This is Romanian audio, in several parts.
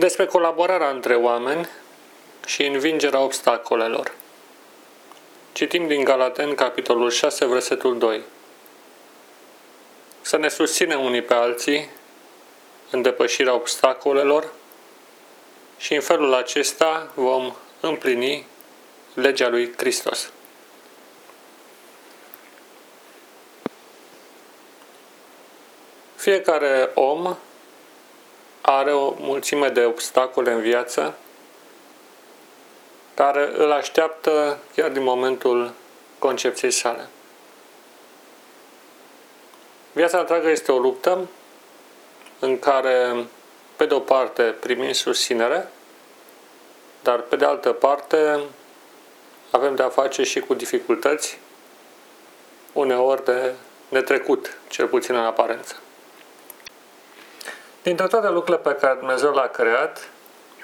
despre colaborarea între oameni și învingerea obstacolelor. Citim din Galateni, capitolul 6, versetul 2. Să ne susținem unii pe alții în depășirea obstacolelor și în felul acesta vom împlini legea lui Hristos. Fiecare om are o mulțime de obstacole în viață care îl așteaptă chiar din momentul concepției sale. Viața întreagă este o luptă în care, pe de o parte, primim susținere, dar pe de altă parte avem de a face și cu dificultăți, uneori de netrecut, cel puțin în aparență. Dintre toate lucrurile pe care Dumnezeu le-a creat,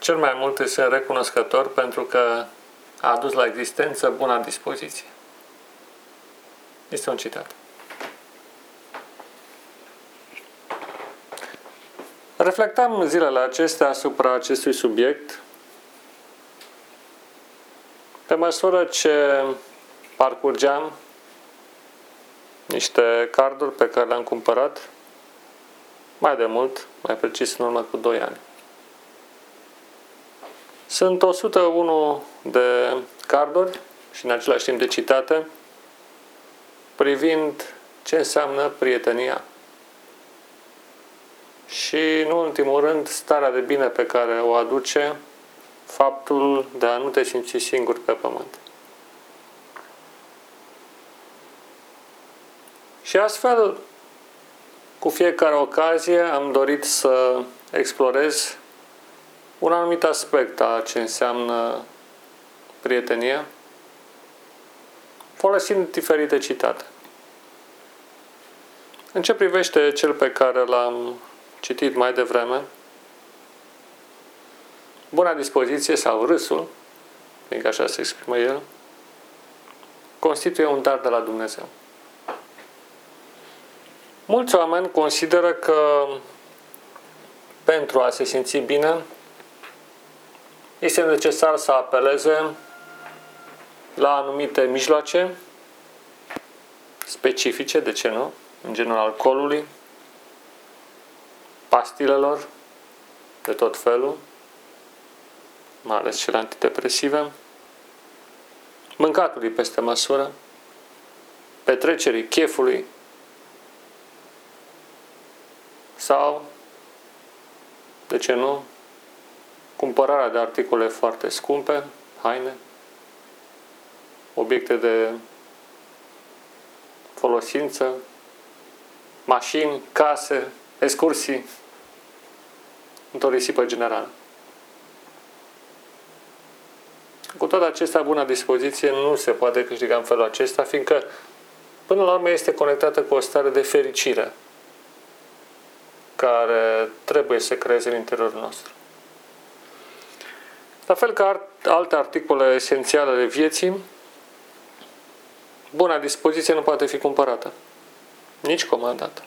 cel mai mult este recunoscător pentru că a adus la existență buna dispoziție. Este un citat. Reflectam zilele acestea asupra acestui subiect pe măsură ce parcurgeam niște carduri pe care le-am cumpărat mai de mult, mai precis în urmă cu 2 ani. Sunt 101 de carduri și în același timp de citate privind ce înseamnă prietenia. Și, în ultimul rând, starea de bine pe care o aduce faptul de a nu te simți singur pe pământ. Și astfel, cu fiecare ocazie, am dorit să explorez un anumit aspect a ce înseamnă prietenie, folosind diferite citate. În ce privește cel pe care l-am citit mai devreme, buna dispoziție sau râsul, fiindcă așa se exprimă el, constituie un dar de la Dumnezeu. Mulți oameni consideră că pentru a se simți bine este necesar să apeleze la anumite mijloace specifice, de ce nu, în genul alcoolului, pastilelor de tot felul, mai ales cele antidepresive, mâncatului peste măsură, petrecerii, chefului sau, de ce nu, cumpărarea de articole foarte scumpe, haine, obiecte de folosință, mașini, case, excursii, într-o risipă generală. Cu toate acestea, buna dispoziție nu se poate câștiga în felul acesta, fiindcă până la urmă este conectată cu o stare de fericire care trebuie să creeze în interiorul nostru. La fel ca alte articole esențiale ale vieții, buna dispoziție nu poate fi cumpărată, nici comandată.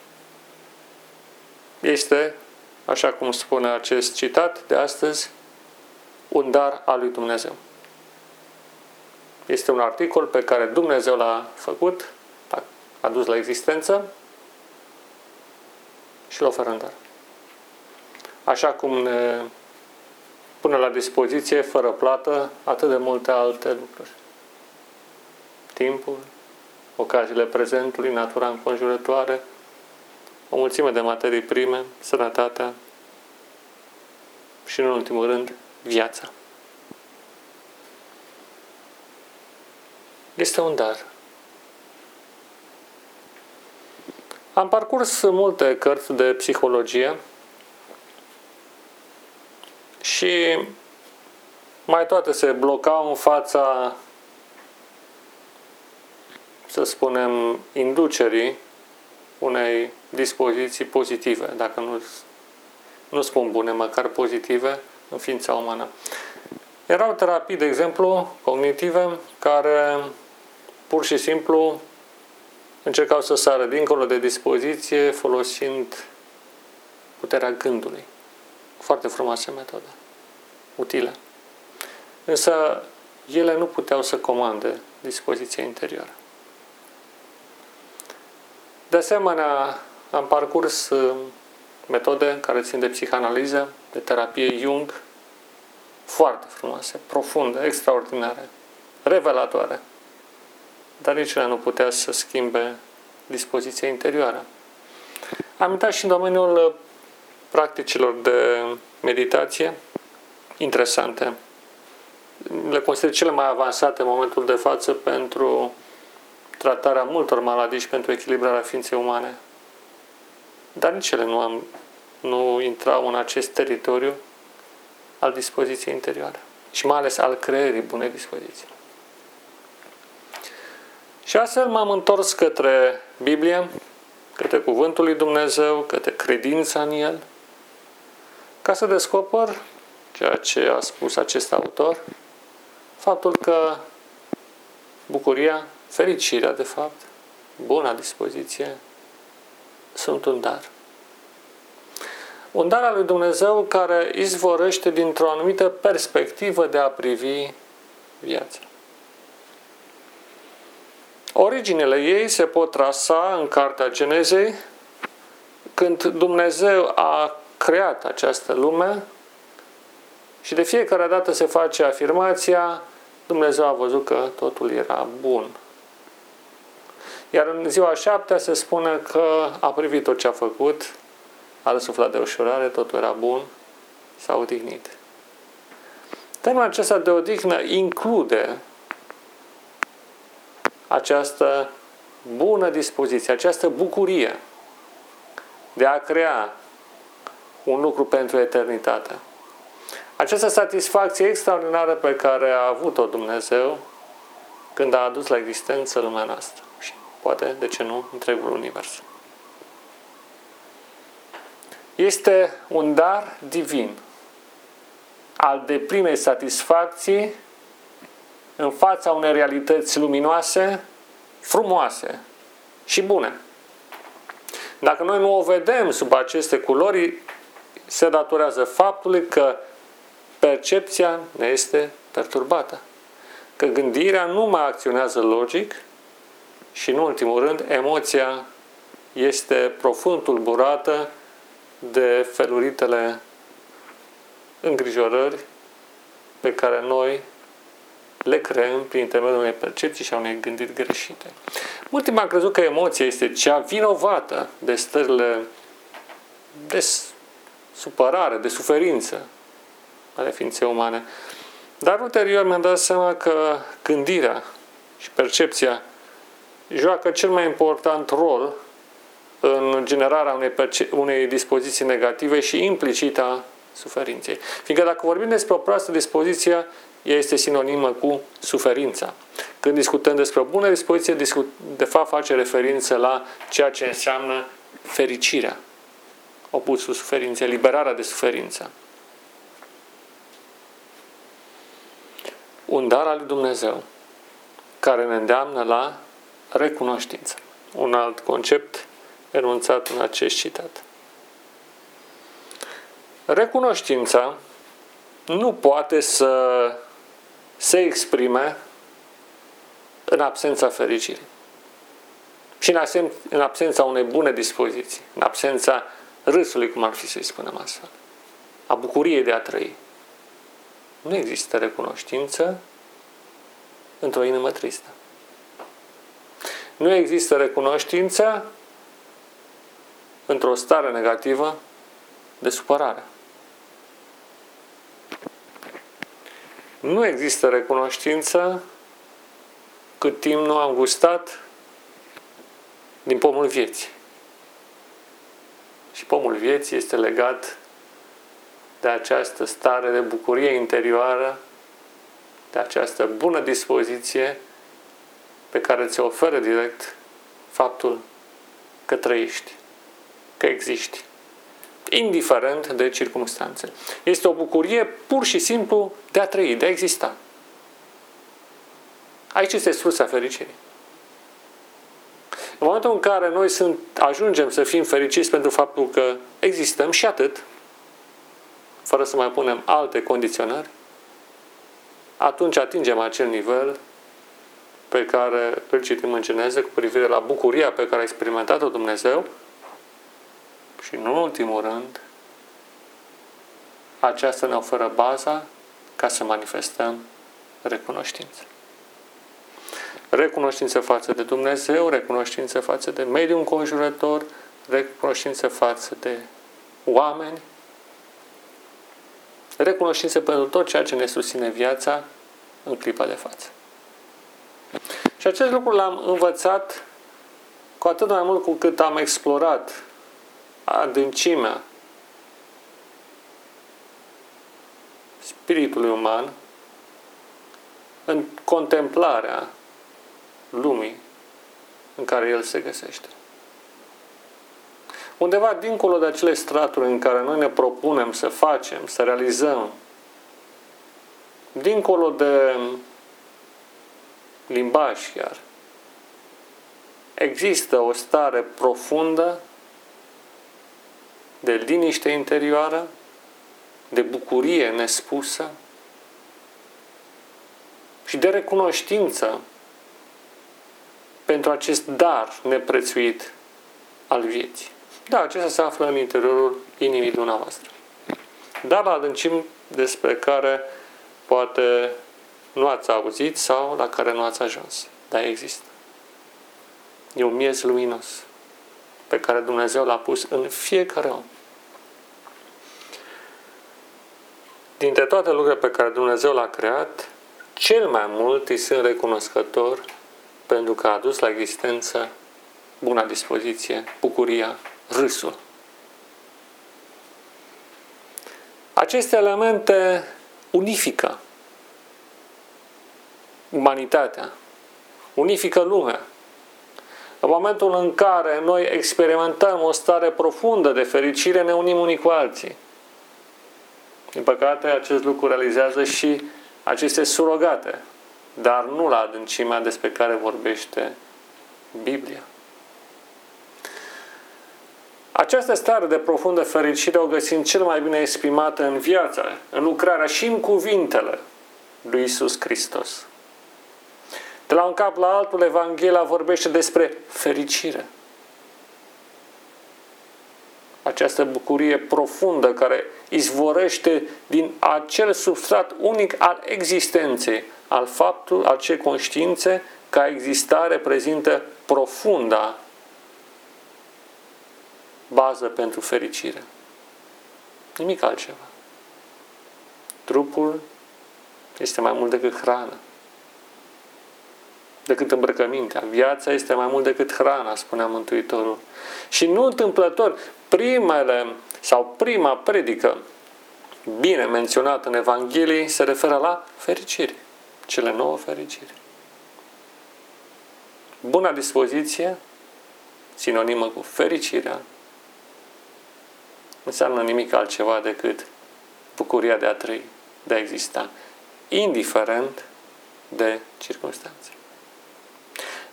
Este, așa cum spune acest citat de astăzi, un dar al lui Dumnezeu. Este un articol pe care Dumnezeu l-a făcut, l-a adus la existență și îl oferă în dar. Așa cum ne pune la dispoziție, fără plată, atât de multe alte lucruri. Timpul, ocaziile prezentului, natura înconjurătoare, o mulțime de materii prime, sănătatea și, în ultimul rând, viața. Este un dar. Am parcurs multe cărți de psihologie și mai toate se blocau în fața, să spunem, inducerii unei dispoziții pozitive, dacă nu spun bune, măcar pozitive, în ființa umană. Erau terapii, de exemplu, cognitive, care pur și simplu încercau să sară dincolo de dispoziție folosind puterea gândului. Foarte frumoase metode, utile. Însă ele nu puteau să comande dispoziția interioară. De asemenea, am parcurs metode care țin de psihanaliză, de terapie Jung, foarte frumoase, profunde, extraordinare, revelatoare. Dar nici nu putea să schimbe dispoziția interioară. Am intrat și în domeniul practicilor de meditație interesante. Le consider cele mai avansate în momentul de față pentru tratarea multor maladii și pentru echilibrarea ființei umane. Dar nici ele nu intrau în acest teritoriu al dispoziției interioare și mai ales al creierii bunei dispoziții. Și astfel m-am întors către Biblie, către Cuvântul lui Dumnezeu, către credința în El, ca să descoper ceea ce a spus acest autor, faptul că bucuria, fericirea, de fapt, buna dispoziție, sunt un dar. Un dar al lui Dumnezeu care izvorăște dintr-o anumită perspectivă de a privi viața. Originele ei se pot trasa în Cartea Genezei, când Dumnezeu a creat această lume și de fiecare dată se face afirmația: Dumnezeu a văzut că totul era bun. Iar în ziua 7-a se spune că a privit tot ce a făcut, a răsuflat de ușurare, totul era bun, s-a odihnit. Termenul acesta de odihnă include această bună dispoziție, această bucurie de a crea un lucru pentru eternitate. Această satisfacție extraordinară pe care a avut-o Dumnezeu când a adus la existență lumea noastră și poate, de ce nu, întregul univers. Este un dar divin al deplinei satisfacții în fața unei realități luminoase, frumoase și bune. Dacă noi nu o vedem sub aceste culori, se datorează faptului că percepția ne este perturbată, că gândirea nu mai acționează logic și, în ultimul rând, emoția este profund tulburată de feluritele îngrijorări pe care noi le creăm prin intermediul unei percepții și a unei gândiri greșite. Mult timp am crezut că emoția este cea vinovată de stările de supărare, de suferință ale ființei umane. Dar ulterior mi-am dat seama că gândirea și percepția joacă cel mai important rol în generarea unei dispoziții negative și implicita suferinței. Fiindcă dacă vorbim despre o proastă dispoziție, ea este sinonimă cu suferința. Când discutăm despre o bună dispoziție, de fapt face referință la ceea ce înseamnă fericirea, opusul suferinței, liberarea de suferință. Un dar al lui Dumnezeu care ne îndeamnă la recunoștință. Un alt concept enunțat în acest citat. Recunoștința nu poate să se exprime în absența fericirii și în absența unei bune dispoziții, în absența râsului, cum ar fi să-i spunem astfel, a bucuriei de a trăi. Nu există recunoștință într-o inimă tristă. Nu există recunoștință într-o stare negativă de supărare. Nu există recunoștință cât timp nu am gustat din pomul vieții. Și pomul vieții este legat de această stare de bucurie interioară, de această bună dispoziție pe care ți-o oferă direct faptul că trăiești, că existi, indiferent de circumstanțe. Este o bucurie pur și simplu de a trăi, de a exista. Aici este sursa fericirii. În momentul în care noi ajungem să fim fericiți pentru faptul că existăm și atât, fără să mai punem alte condiționări, atunci atingem acel nivel pe care îl citim în Geneze cu privire la bucuria pe care a experimentat-o Dumnezeu și, în ultimul rând, aceasta ne oferă baza ca să manifestăm recunoștință. Recunoștință față de Dumnezeu, recunoștință față de mediul înconjurător, recunoștință față de oameni, recunoștință pentru tot ceea ce ne susține viața în clipa de față. Și acest lucru l-am învățat cu atât mai mult cu cât am explorat adâncimea spiritului uman în contemplarea lumii în care el se găsește. Undeva dincolo de acele straturi în care noi ne propunem să facem, să realizăm, dincolo de limbaj chiar, există o stare profundă de liniște interioară, de bucurie nespusă și de recunoștință pentru acest dar neprețuit al vieții. Da, acesta se află în interiorul inimii dumneavoastră. Dar la adâncim despre care poate nu ați auzit sau la care nu ați ajuns. Dar există. E un miez luminos pe care Dumnezeu l-a pus în fiecare om. Dintre toate lucrurile pe care Dumnezeu l-a creat, cel mai mult îi sunt recunoscător pentru că a adus la existență buna dispoziție, bucuria, râsul. Aceste elemente unifică umanitatea, unifică lumea. În momentul în care noi experimentăm o stare profundă de fericire, ne unim unii cu alții. Din păcate, acest lucru realizează și aceste surogate, dar nu la adâncimea despre care vorbește Biblia. Această stare de profundă fericire o găsim cel mai bine exprimată în viața, în lucrarea și în cuvintele lui Iisus Hristos. De la un cap la altul, Evanghelia vorbește despre fericire. Această bucurie profundă care izvorăște din acel substrat unic al existenței, al faptului, al ce conștiințe ca existare prezintă profunda bază pentru fericire. Nimic altceva. Trupul este mai mult decât hrană, decât îmbrăcămintea. Viața este mai mult decât hrana, spunea Mântuitorul. Și nu întâmplător, prima predică bine menționată în Evanghelie se referă la fericire. Cele 9 fericiri. Buna dispoziție, sinonimă cu fericirea, înseamnă nimic altceva decât bucuria de a trăi, de a exista, indiferent de circunstanțe.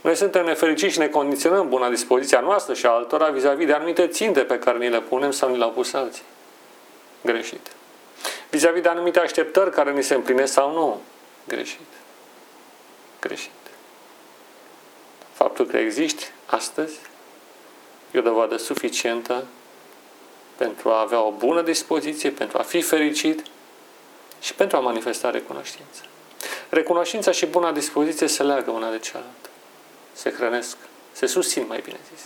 Noi suntem nefericiți și ne condiționăm buna dispoziția noastră și a altora vis-a-vis de anumite ținte pe care ni le punem sau ni le-au pus alții. Greșit. Vis-a-vis de anumite așteptări care ni se împlinesc sau nu. Greșit. Greșit. Faptul că existi astăzi e o dovadă suficientă pentru a avea o bună dispoziție, pentru a fi fericit și pentru a manifesta recunoștință. Recunoștința și buna dispoziție se leagă una de cealaltă. Se hrănesc, se susțin, mai bine zis.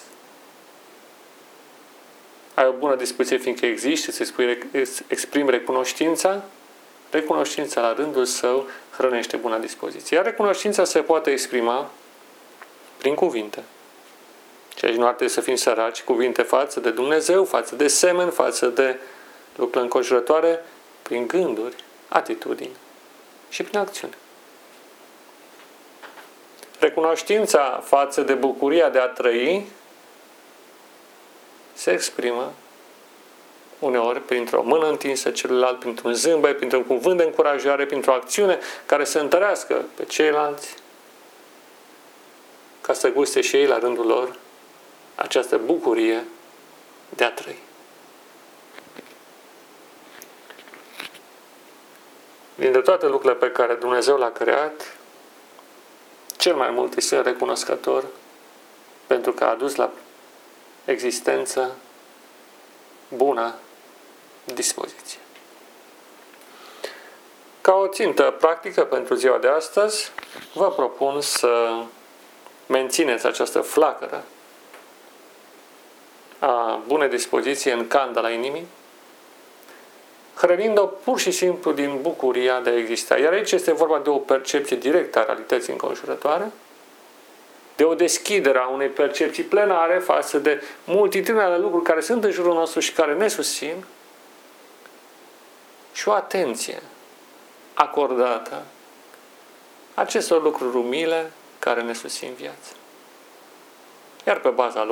Ai o bună dispoziție fiindcă există, exprimi recunoștința, recunoștința la rândul său hrănește buna dispoziție. Iar recunoștința se poate exprima prin cuvinte. Ceea ce nu ar trebui să fim săraci, cuvinte față de Dumnezeu, față de semeni, față de lucrurile înconjurătoare, prin gânduri, atitudini și prin acțiune. Recunoștința față de bucuria de a trăi se exprimă uneori printr-o mână întinsă celuilalt, printr-un zâmbet, printr-un cuvânt de încurajare, printr-o acțiune care să întărească pe ceilalți ca să guste și ei la rândul lor această bucurie de a trăi. Dintre toate lucrurile pe care Dumnezeu l-a creat, cel mai mult îi sunt recunoscător pentru că a adus la existență buna dispoziție. Ca o țintă practică pentru ziua de astăzi, vă propun să mențineți această flacără a bunei dispoziții în candela inimii, hrănind-o pur și simplu din bucuria de a exista. Iar aici este vorba de o percepție directă a realității înconjurătoare, de o deschidere a unei percepții plenare față de multitudinea de lucruri care sunt în jurul nostru și care ne susțin, și o atenție acordată acestor lucruri umile care ne susțin viața. Iar pe baza